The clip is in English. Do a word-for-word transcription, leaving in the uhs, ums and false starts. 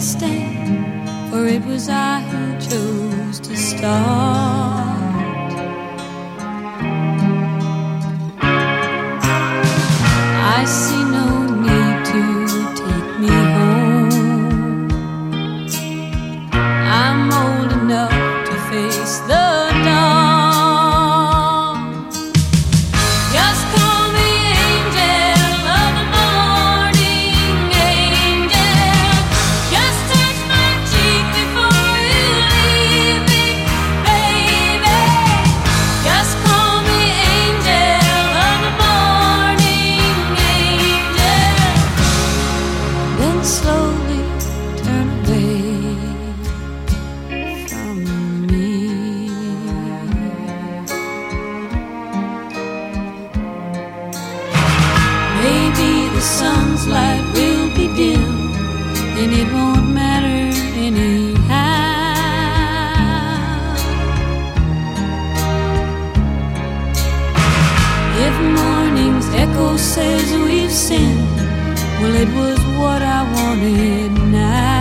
mistake, for it was I who chose to start. I see no need to take me home. I'm old enough to face the dawn.Says we've sinned, well it was what I wanted now.